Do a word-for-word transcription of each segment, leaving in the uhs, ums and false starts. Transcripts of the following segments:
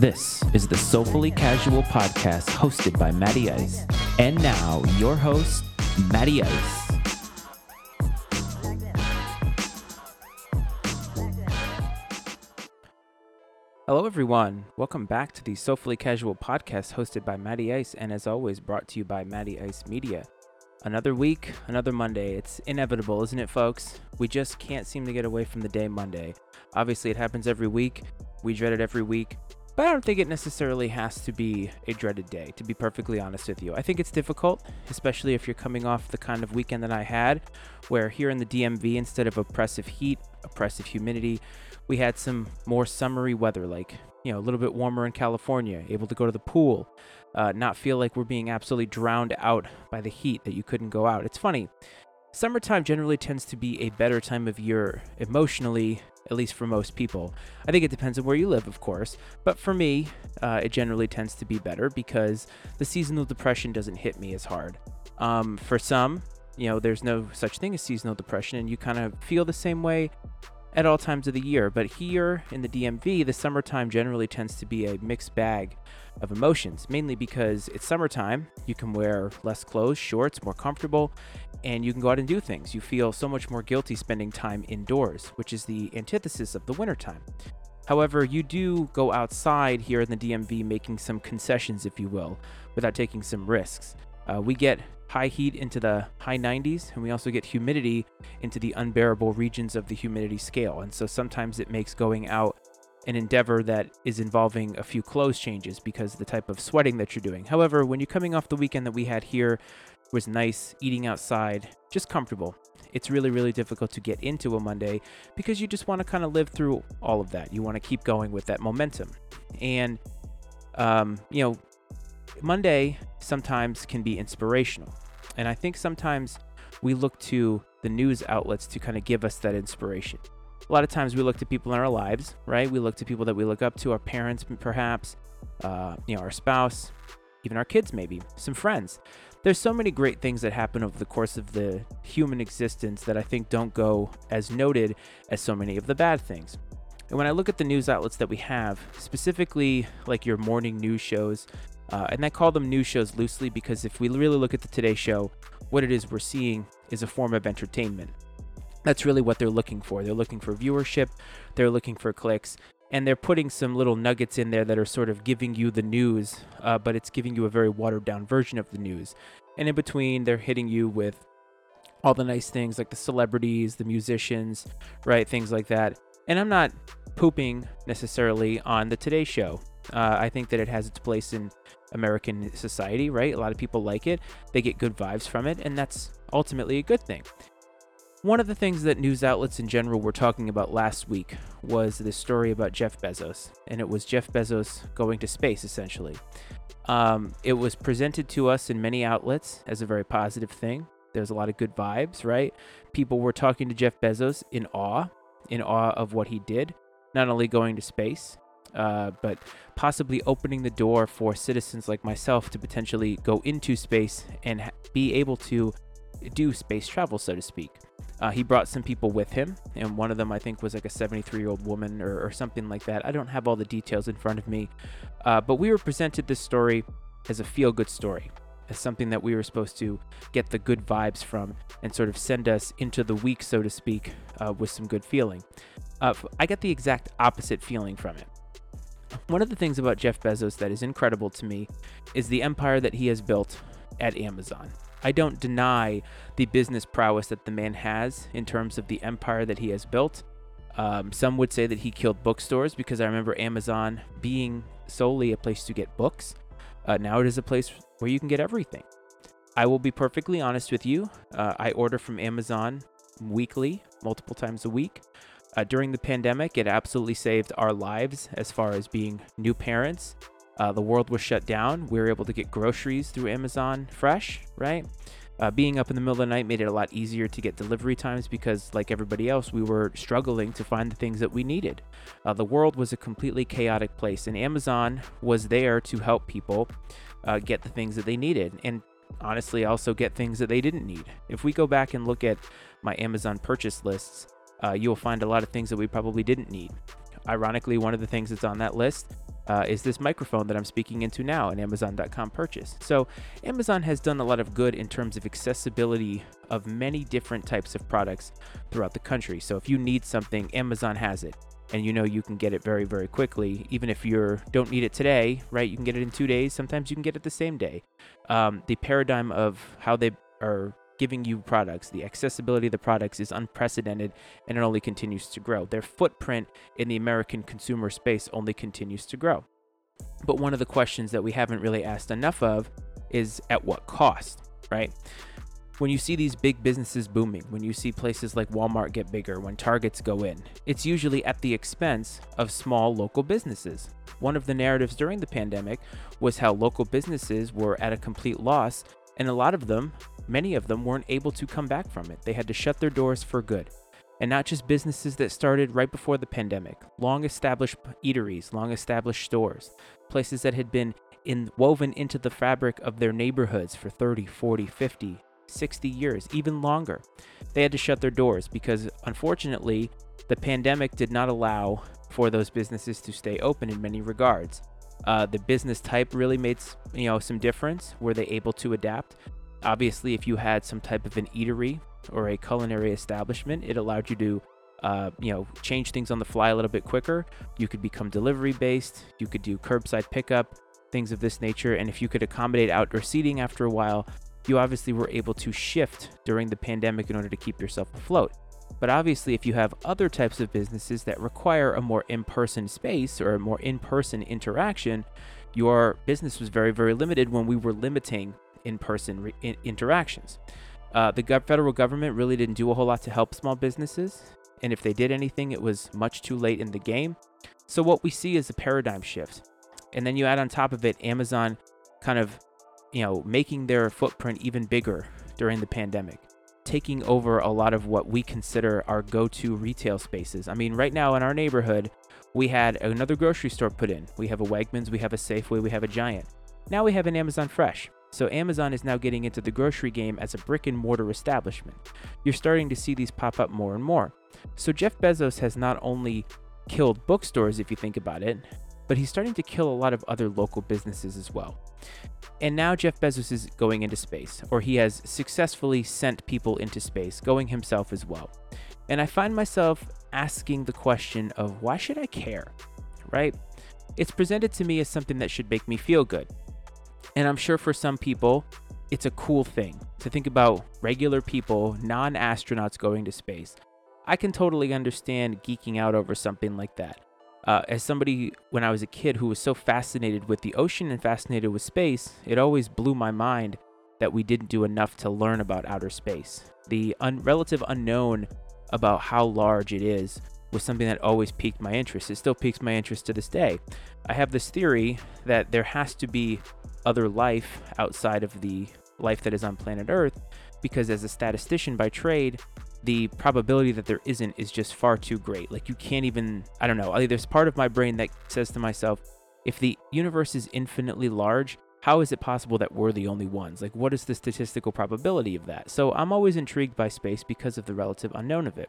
This is the Soulfully Casual Podcast hosted by Matty Ice. And now, your host, Matty Ice. Hello, everyone. Welcome back to the Soulfully Casual Podcast hosted by Matty Ice and, as always, brought to you by Matty Ice Media. Another week, another Monday. It's inevitable, isn't it, folks? We just can't seem to get away from the day Monday. Obviously, it happens every week. We dread it every week. But I don't think it necessarily has to be a dreaded day, to be perfectly honest with you. I think it's difficult, especially if you're coming off the kind of weekend that I had, where here in the D M V, instead of oppressive heat, oppressive humidity, we had some more summery weather, like, you know, a little bit warmer in California, able to go to the pool, uh, not feel like we're being absolutely drowned out by the heat that you couldn't go out. It's funny. Summertime generally tends to be a better time of year emotionally, at least for most people. I think it depends on where you live, of course, but for me, uh, it generally tends to be better because the seasonal depression doesn't hit me as hard. Um, for some, you know, there's no such thing as seasonal depression, and you kind of feel the same way at all times of the year. But here in the D M V, the summertime generally tends to be a mixed bag of emotions, mainly because it's summertime. You can wear less clothes, shorts, more comfortable, and you can go out and do things. You feel so much more guilty spending time indoors, which is the antithesis of the wintertime. However, you do go outside here in the D M V, making some concessions, if you will, without taking some risks. Uh, we get high heat into the high nineties, and we also get humidity into the unbearable regions of the humidity scale. And so sometimes it makes going out an endeavor that is involving a few clothes changes because of the type of sweating that you're doing. However, when you're coming off the weekend that we had here, it was nice, eating outside, just comfortable. It's really, really difficult to get into a Monday because you just want to kind of live through all of that. You want to keep going with that momentum. And, um, you know, Monday sometimes can be inspirational. And I think sometimes we look to the news outlets to kind of give us that inspiration. A lot of times we look to people in our lives, right? We look to people that we look up to, our parents perhaps, uh, you know, our spouse, even our kids maybe, some friends. There's so many great things that happen over the course of the human existence that I think don't go as noted as so many of the bad things. And when I look at the news outlets that we have, specifically like your morning news shows, Uh, and I call them news shows loosely because if we really look at the Today Show, what it is we're seeing is a form of entertainment. That's really what they're looking for. They're looking for viewership, they're looking for clicks, and they're putting some little nuggets in there that are sort of giving you the news, uh, but it's giving you a very watered-down version of the news. And in between, they're hitting you with all the nice things like the celebrities, the musicians, right, things like that. And I'm not pooping necessarily on the Today Show. Uh, I think that it has its place in American society, right? A lot of people like it. They get good vibes from it, and that's ultimately a good thing. One of the things that news outlets in general were talking about last week was this story about Jeff Bezos, and it was Jeff Bezos going to space, essentially. Um, it was presented to us in many outlets as a very positive thing. There's a lot of good vibes, right? People were talking to Jeff Bezos in awe, in awe of what he did, not only going to space, Uh, but possibly opening the door for citizens like myself to potentially go into space and ha- be able to do space travel, so to speak. Uh, he brought some people with him, and one of them I think was like a seventy-three-year-old woman or, or something like that. I don't have all the details in front of me, uh, but we were presented this story as a feel-good story, as something that we were supposed to get the good vibes from and sort of send us into the week, so to speak, uh, with some good feeling. Uh, I got the exact opposite feeling from it. One of the things about Jeff Bezos that is incredible to me is the empire that he has built at Amazon. I don't deny the business prowess that the man has in terms of the empire that he has built. Um, some would say that he killed bookstores because I remember Amazon being solely a place to get books. Uh, now it is a place where you can get everything. I will be perfectly honest with you. Uh, I order from Amazon weekly, multiple times a week. Uh, during the pandemic, it absolutely saved our lives as far as being new parents. Uh, the world was shut down. We were able to get groceries through Amazon Fresh, right? Uh, being up in the middle of the night made it a lot easier to get delivery times because, like everybody else, we were struggling to find the things that we needed. Uh, the world was a completely chaotic place, and Amazon was there to help people uh, get the things that they needed. And honestly, also get things that they didn't need. If we go back and look at my Amazon purchase lists, Uh, you'll find a lot of things that we probably didn't need. Ironically, one of the things that's on that list uh, is this microphone that I'm speaking into now, an Amazon dot com purchase. So Amazon has done a lot of good in terms of accessibility of many different types of products throughout the country. So if you need something, Amazon has it. And you know you can get it very, very quickly. Even if you don't need it today, right? You can get it in two days. Sometimes you can get it the same day. Um, the paradigm of how they are giving you products, the accessibility of the products is unprecedented, and it only continues to grow. Their footprint in the American consumer space only continues to grow. But one of the questions that we haven't really asked enough of is at what cost, right? When you see these big businesses booming, when you see places like Walmart get bigger, when Targets go in, it's usually at the expense of small local businesses. One of the narratives during the pandemic was how local businesses were at a complete loss, and a lot of them, many of them, weren't able to come back from it. They had to shut their doors for good. And not just businesses that started right before the pandemic, long-established eateries, long-established stores, places that had been in, woven into the fabric of their neighborhoods for thirty, forty, fifty, sixty years, even longer. They had to shut their doors because, unfortunately, the pandemic did not allow for those businesses to stay open in many regards. Uh, the business type really made, you know, some difference. Were they able to adapt? Obviously, if you had some type of an eatery or a culinary establishment, it allowed you to Uh, you know, change things on the fly a little bit quicker. You could become delivery based. You could do curbside pickup, things of this nature. And if you could accommodate outdoor seating after a while, you obviously were able to shift during the pandemic in order to keep yourself afloat. But obviously, if you have other types of businesses that require a more in-person space or a more in-person interaction, your business was very, very limited when we were limiting in-person re- in- interactions. Uh, the go- federal government really didn't do a whole lot to help small businesses. And if they did anything, it was much too late in the game. So what we see is a paradigm shift. And then you add on top of it, Amazon kind of you know, making their footprint even bigger during the pandemic, taking over a lot of what we consider our go-to retail spaces. I mean, right now in our neighborhood, we had another grocery store put in. We have a Wegmans, we have a Safeway, we have a Giant. Now we have an Amazon Fresh. So Amazon is now getting into the grocery game as a brick and mortar establishment. You're starting to see these pop up more and more. So Jeff Bezos has not only killed bookstores, if you think about it, but he's starting to kill a lot of other local businesses as well. And now Jeff Bezos is going into space, or he has successfully sent people into space, going himself as well. And I find myself asking the question of, why should I care, right? It's presented to me as something that should make me feel good. And I'm sure for some people, it's a cool thing to think about regular people, non-astronauts going to space. I can totally understand geeking out over something like that. Uh, as somebody, when I was a kid, who was so fascinated with the ocean and fascinated with space, it always blew my mind that we didn't do enough to learn about outer space. The un- relative unknown about how large it is was something that always piqued my interest. It still piques my interest to this day. I have this theory that there has to be other life outside of the life that is on planet Earth, because as a statistician by trade, the probability that there isn't is just far too great. Like you can't even, I don't know, there's part of my brain that says to myself, if the universe is infinitely large, how is it possible that we're the only ones? Like what is the statistical probability of that? So I'm always intrigued by space because of the relative unknown of it.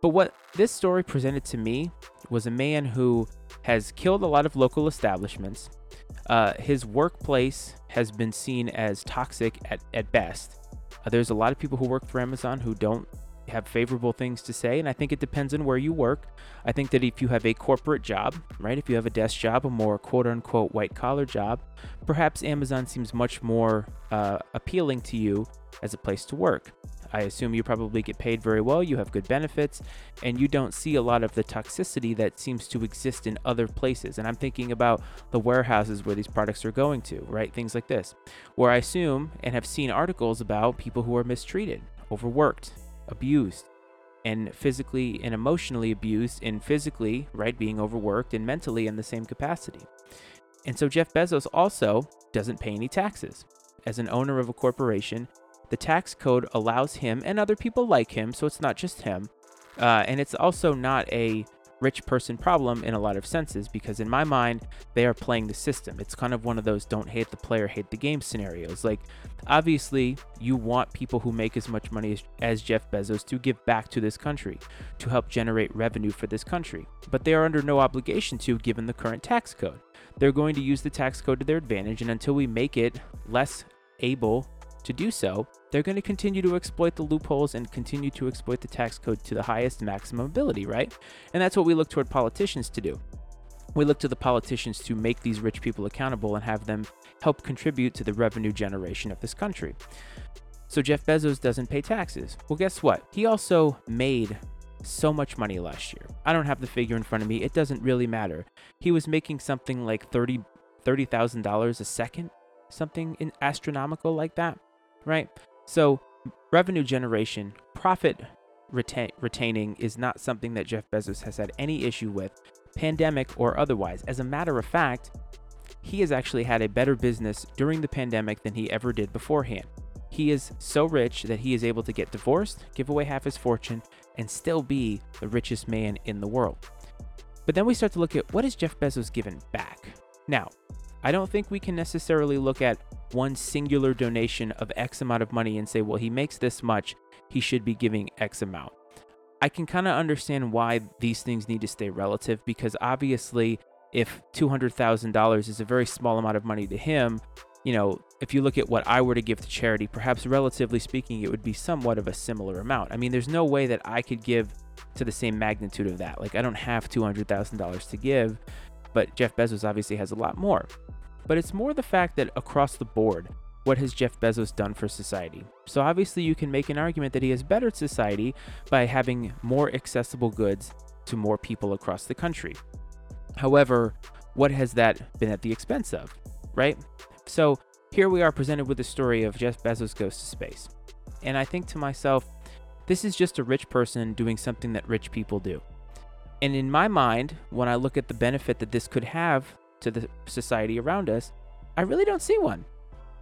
But what this story presented to me was a man who has killed a lot of local establishments. Uh, his workplace has been seen as toxic at, at best. Uh, there's a lot of people who work for Amazon who don't have favorable things to say, and I think it depends on where you work. I think that if you have a corporate job, right, if you have a desk job, a more quote-unquote white-collar job, perhaps Amazon seems much more uh, appealing to you as a place to work. I assume you probably get paid very well, you have good benefits, and you don't see a lot of the toxicity that seems to exist in other places. And I'm thinking about the warehouses where these products are going to, right? Things like this, where I assume and have seen articles about people who are mistreated, overworked, abused, and physically and emotionally abused, and physically, right, being overworked and mentally in the same capacity. And so Jeff Bezos also doesn't pay any taxes. As an owner of a corporation, the tax code allows him and other people like him, so it's not just him, uh, and it's also not a rich person problem in a lot of senses, because in my mind, they are playing the system. It's kind of one of those don't hate the player, hate the game scenarios. Like, obviously, you want people who make as much money as, as Jeff Bezos to give back to this country, to help generate revenue for this country, but they are under no obligation to, given the current tax code. They're going to use the tax code to their advantage, and until we make it less able to do so, they're going to continue to exploit the loopholes and continue to exploit the tax code to the highest maximum ability, right? And that's what we look toward politicians to do. We look to the politicians to make these rich people accountable and have them help contribute to the revenue generation of this country. So Jeff Bezos doesn't pay taxes. Well, guess what? He also made so much money last year. I don't have the figure in front of me. It doesn't really matter. He was making something like thirty thousand dollars a second, something in astronomical like that, right? So revenue generation, profit retain, retaining is not something that Jeff Bezos has had any issue with, pandemic or otherwise. As a matter of fact, he has actually had a better business during the pandemic than he ever did beforehand. He is so rich that he is able to get divorced, give away half his fortune, and still be the richest man in the world. But then we start to look at, what is Jeff Bezos given back? Now, I don't think we can necessarily look at one singular donation of X amount of money and say, well, he makes this much, he should be giving X amount. I can kind of understand why these things need to stay relative, because obviously if two hundred thousand dollars is a very small amount of money to him, you know, if you look at what I were to give to charity, perhaps relatively speaking, it would be somewhat of a similar amount. I mean, there's no way that I could give to the same magnitude of that. Like, I don't have two hundred thousand dollars to give, but Jeff Bezos obviously has a lot more. But it's more the fact that across the board, what has Jeff Bezos done for society? So obviously you can make an argument that he has bettered society by having more accessible goods to more people across the country. However, what has that been at the expense of, right? So here we are presented with the story of Jeff Bezos goes to space. And I think to myself, this is just a rich person doing something that rich people do. And in my mind, when I look at the benefit that this could have to the society around us, I really don't see one.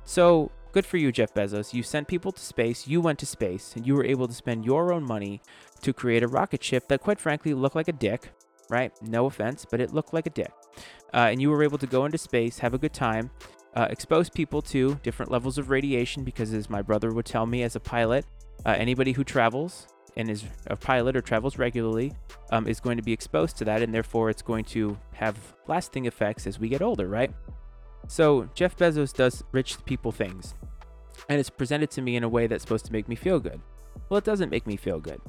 So good for you, Jeff Bezos. You sent people to space, you went to space, and you were able to spend your own money to create a rocket ship that, quite frankly, looked like a dick, right? No offense, but it looked like a dick. Uh, and you were able to go into space, have a good time, uh, expose people to different levels of radiation, because as my brother would tell me as a pilot, uh, anybody who travels and is a pilot or travels regularly um, is going to be exposed to that, and therefore it's going to have lasting effects as we get older, right? So Jeff Bezos does rich people things, and it's presented to me in a way that's supposed to make me feel good. Well, it doesn't make me feel good,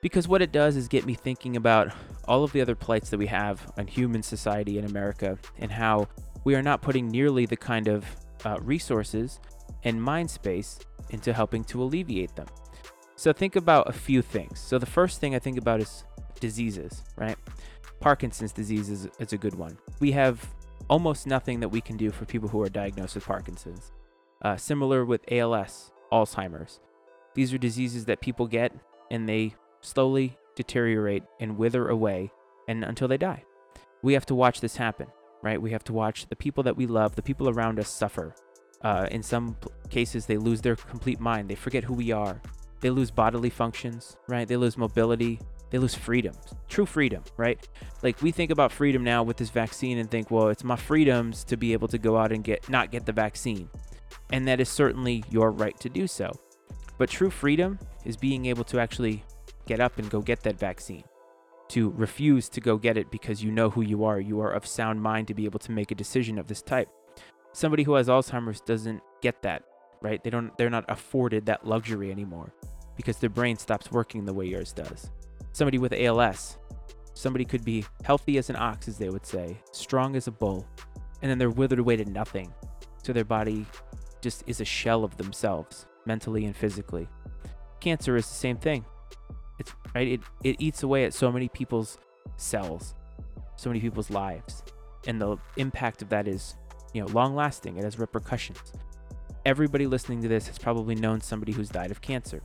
because what it does is get me thinking about all of the other plights that we have in human society in America, and how we are not putting nearly the kind of uh, resources and mind space into helping to alleviate them. So think about a few things. So the first thing I think about is diseases, right? Parkinson's disease is, is a good one. We have almost nothing that we can do for people who are diagnosed with Parkinson's. Uh, similar with A L S, Alzheimer's. These are diseases that people get and they slowly deteriorate and wither away, and until they die. We have to watch this happen, right? We have to watch the people that we love, the people around us suffer. Uh, in some cases, they lose their complete mind. They forget who we are. They lose bodily functions, right? They lose mobility. They lose freedoms, true freedom, right? Like, we think about freedom now with this vaccine and think, well, it's my freedoms to be able to go out and get, not get the vaccine. And that is certainly your right to do so. But true freedom is being able to actually get up and go get that vaccine, to refuse to go get it because you know who you are. You are of sound mind to be able to make a decision of this type. Somebody who has Alzheimer's doesn't get that, right? They don't, they're not afforded that luxury anymore, because their brain stops working the way yours does. Somebody with A L S, somebody could be healthy as an ox, as they would say, strong as a bull, and then they're withered away to nothing. So their body just is a shell of themselves, mentally and physically. Cancer is the same thing. It's right. It, it eats away at so many people's cells, so many people's lives. And the impact of that is, you know, long lasting. It has repercussions. Everybody listening to this has probably known somebody who's died of cancer.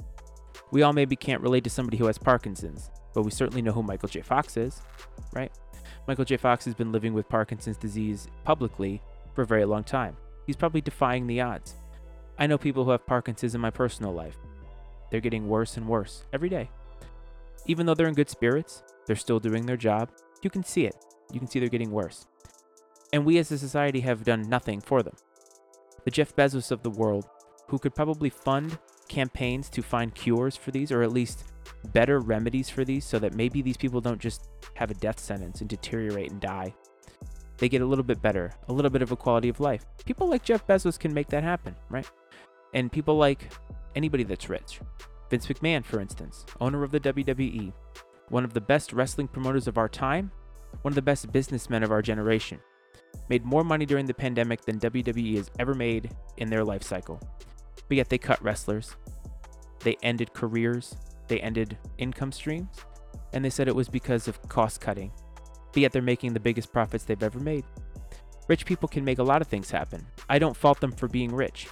We all maybe can't relate to somebody who has Parkinson's, but we certainly know who Michael J. Fox is, right? Michael J. Fox has been living with Parkinson's disease publicly for a very long time. He's probably defying the odds. I know people who have Parkinson's in my personal life. They're getting worse and worse every day. Even though they're in good spirits, They're still doing their job. You can see it. You can see they're getting worse. And we as a society have done nothing for them. The Jeff Bezos of the world, who could probably fund campaigns to find cures for these, or at least better remedies for these, so that maybe these people don't just have a death sentence and deteriorate and die. They get a little bit better, a little bit of a quality of life. People like Jeff Bezos can make that happen, right? And people like anybody that's rich. Vince McMahon, for instance, owner of the W W E, one of the best wrestling promoters of our time, one of the best businessmen of our generation, made more money during the pandemic than W W E has ever made in their life cycle. But yet they cut wrestlers, they ended careers, they ended income streams, and they said it was because of cost cutting. But yet they're making the biggest profits they've ever made. Rich people can make a lot of things happen. I don't fault them for being rich,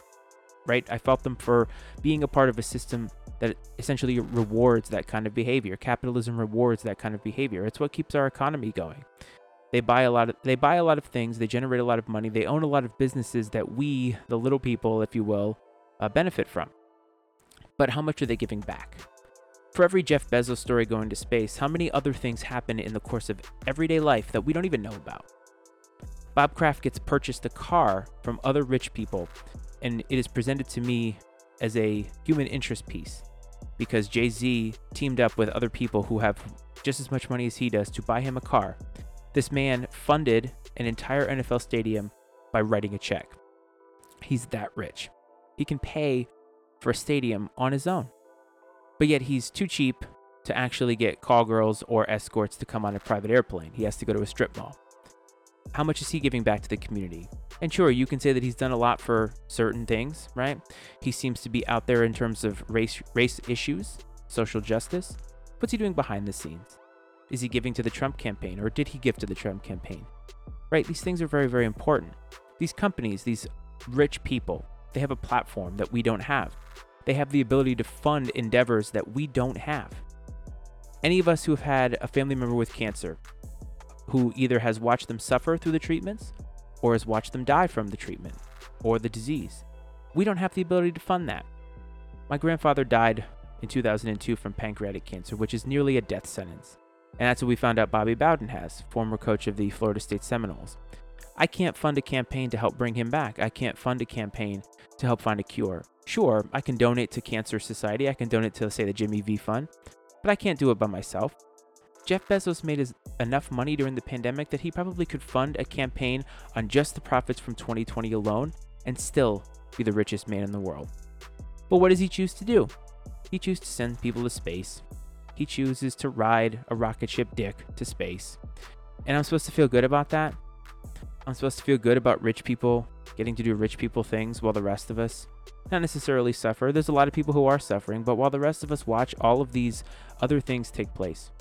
right? I fault them for being a part of a system that essentially rewards that kind of behavior. Capitalism rewards that kind of behavior. It's what keeps our economy going. They buy a lot of they buy a lot of things, they generate a lot of money, they own a lot of businesses that we, the little people, if you will, uh, benefit from. But how much are they giving back? For every Jeff Bezos story going to space, how many other things happen in the course of everyday life that we don't even know about? Bob Kraft gets purchased a car from other rich people, and it is presented to me as a human interest piece because Jay-Z teamed up with other people who have just as much money as he does to buy him a car. This man funded an entire N F L stadium by writing a check. He's that rich. He can pay for a stadium on his own. But yet he's too cheap to actually get call girls or escorts to come on a private airplane. He has to go to a strip mall. How much is he giving back to the community? And sure, you can say that he's done a lot for certain things, right? He seems to be out there in terms of race, race issues, social justice. What's he doing behind the scenes? Is he giving to the Trump campaign, or did he give to the Trump campaign? Right? These things are very, very important. These companies, these rich people, they have a platform that we don't have. They have the ability to fund endeavors that we don't have. Any of us who have had a family member with cancer who either has watched them suffer through the treatments or has watched them die from the treatment or the disease, we don't have the ability to fund that. My grandfather died in two thousand two from pancreatic cancer, which is nearly a death sentence. And that's what we found out Bobby Bowden has, former coach of the Florida State Seminoles. I can't fund a campaign to help bring him back. I can't fund a campaign to help find a cure. Sure, I can donate to Cancer Society. I can donate to, say, the Jimmy V Fund, but I can't do it by myself. Jeff Bezos made his, enough money during the pandemic that he probably could fund a campaign on just the profits from twenty twenty alone and still be the richest man in the world. But what does he choose to do? He chooses to send people to space. He chooses to ride a rocket ship dick to space. And I'm supposed to feel good about that? I'm supposed to feel good about rich people getting to do rich people things while the rest of us not necessarily suffer. There's a lot of people who are suffering, but while the rest of us watch all of these other things take place.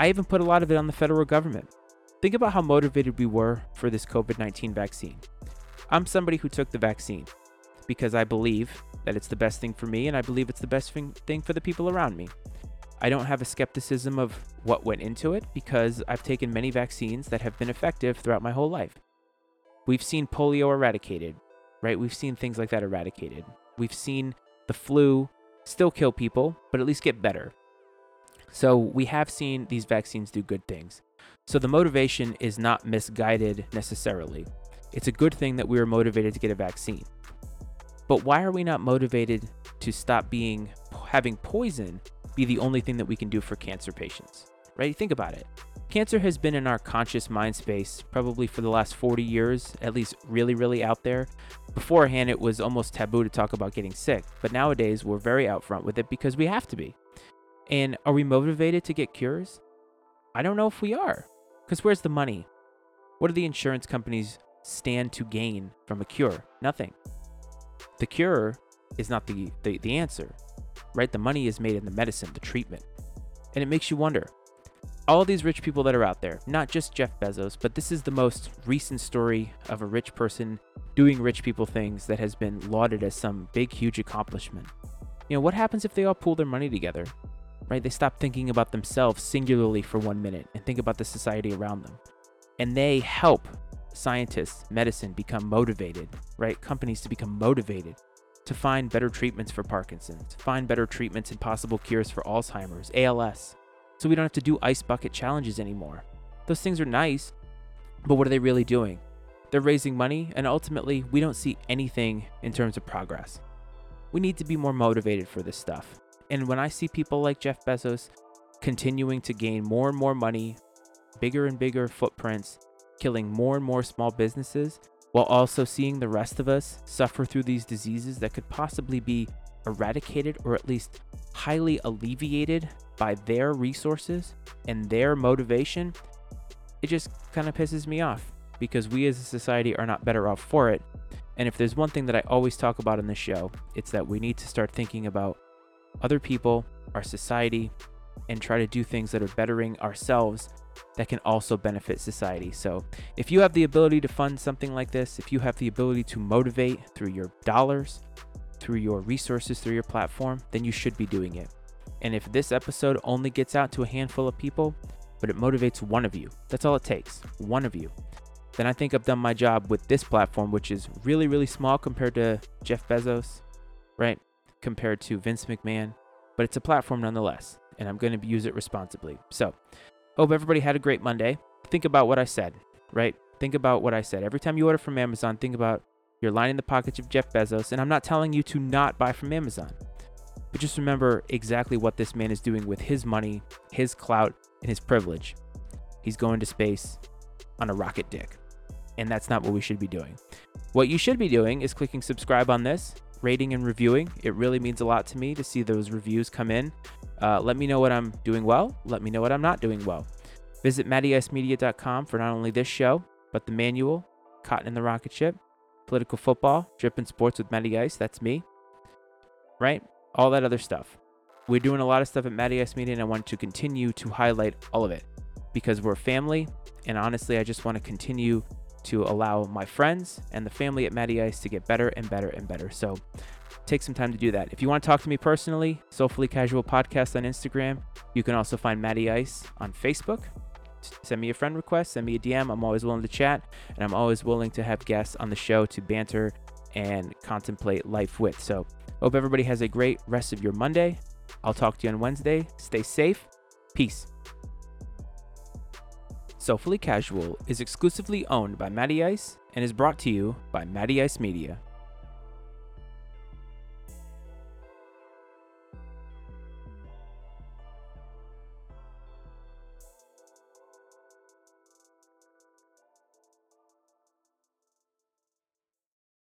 I even put a lot of it on the federal government. Think about how motivated we were for this covid nineteen vaccine. I'm somebody who took the vaccine because I believe that it's the best thing for me, and I believe it's the best thing for the people around me. I don't have a skepticism of what went into it because I've taken many vaccines that have been effective throughout my whole life. We've seen polio eradicated, right? We've seen things like that eradicated. We've seen the flu still kill people, but at least get better. So we have seen these vaccines do good things. So the motivation is not misguided necessarily. It's a good thing that we were motivated to get a vaccine. But why are we not motivated to stop being having poison be the only thing that we can do for cancer patients, right? Think about it. Cancer has been in our conscious mind space probably for the last forty years, at least really, really out there. Beforehand, it was almost taboo to talk about getting sick, but nowadays we're very out front with it because we have to be. And are we motivated to get cures? I don't know if we are, because where's the money? What do the insurance companies stand to gain from a cure? Nothing. The cure is not the, the, the answer. Right? The money is made in the medicine, the treatment. And it makes you wonder, all these rich people that are out there, not just Jeff Bezos, but this is the most recent story of a rich person doing rich people things that has been lauded as some big, huge accomplishment. You know, what happens if they all pool their money together, right? They stop thinking about themselves singularly for one minute and think about the society around them. And they help scientists, medicine become motivated, right? Companies to become motivated to find better treatments for Parkinson's, to find better treatments and possible cures for Alzheimer's, A L S, so we don't have to do ice bucket challenges anymore. Those things are nice, but what are they really doing? They're raising money, and ultimately, we don't see anything in terms of progress. We need to be more motivated for this stuff. And when I see people like Jeff Bezos continuing to gain more and more money, bigger and bigger footprints, killing more and more small businesses, while also seeing the rest of us suffer through these diseases that could possibly be eradicated or at least highly alleviated by their resources and their motivation, it just kind of pisses me off because we as a society are not better off for it. And if there's one thing that I always talk about on this show, it's that we need to start thinking about other people, our society, and try to do things that are bettering ourselves that can also benefit society. So if you have the ability to fund something like this, if you have the ability to motivate through your dollars, through your resources, through your platform, then you should be doing it. And if this episode only gets out to a handful of people, but it motivates one of you, that's all it takes, one of you, then I think I've done my job with this platform, which is really, really small compared to Jeff Bezos, right? Compared to Vince McMahon, but it's a platform nonetheless, and I'm going to use it responsibly. So hope everybody had a great Monday. Think about what I said, right? Think about what I said. Every time you order from Amazon, think about you're lining the pockets of Jeff Bezos, and I'm not telling you to not buy from Amazon, but just remember exactly what this man is doing with his money, his clout, and his privilege. He's going to space on a rocket dick, and that's not what we should be doing. What you should be doing is clicking subscribe on this, rating and reviewing. It really means a lot to me to see those reviews come in. Uh, let me know what I'm doing well. Let me know what I'm not doing well. Visit matty ice media dot com for not only this show, but the manual, Cotton in the Rocket Ship, Political Football, Dripping Sports with Matty Ice. That's me, right? All that other stuff. We're doing a lot of stuff at Matty Ice Media, and I want to continue to highlight all of it because we're a family. And honestly, I just want to continue to allow my friends and the family at Matty Ice to get better and better and better. So take some time to do that. If you want to talk to me personally, Soulfully Casual Podcast on Instagram. You can also find Matty Ice on Facebook. Send me a friend request, send me a D M. I'm always willing to chat, and I'm always willing to have guests on the show to banter and contemplate life with. So hope everybody has a great rest of your Monday. I'll talk to you on Wednesday. Stay safe. Peace. Soulfully Casual is exclusively owned by Matty Ice and is brought to you by Matty Ice Media.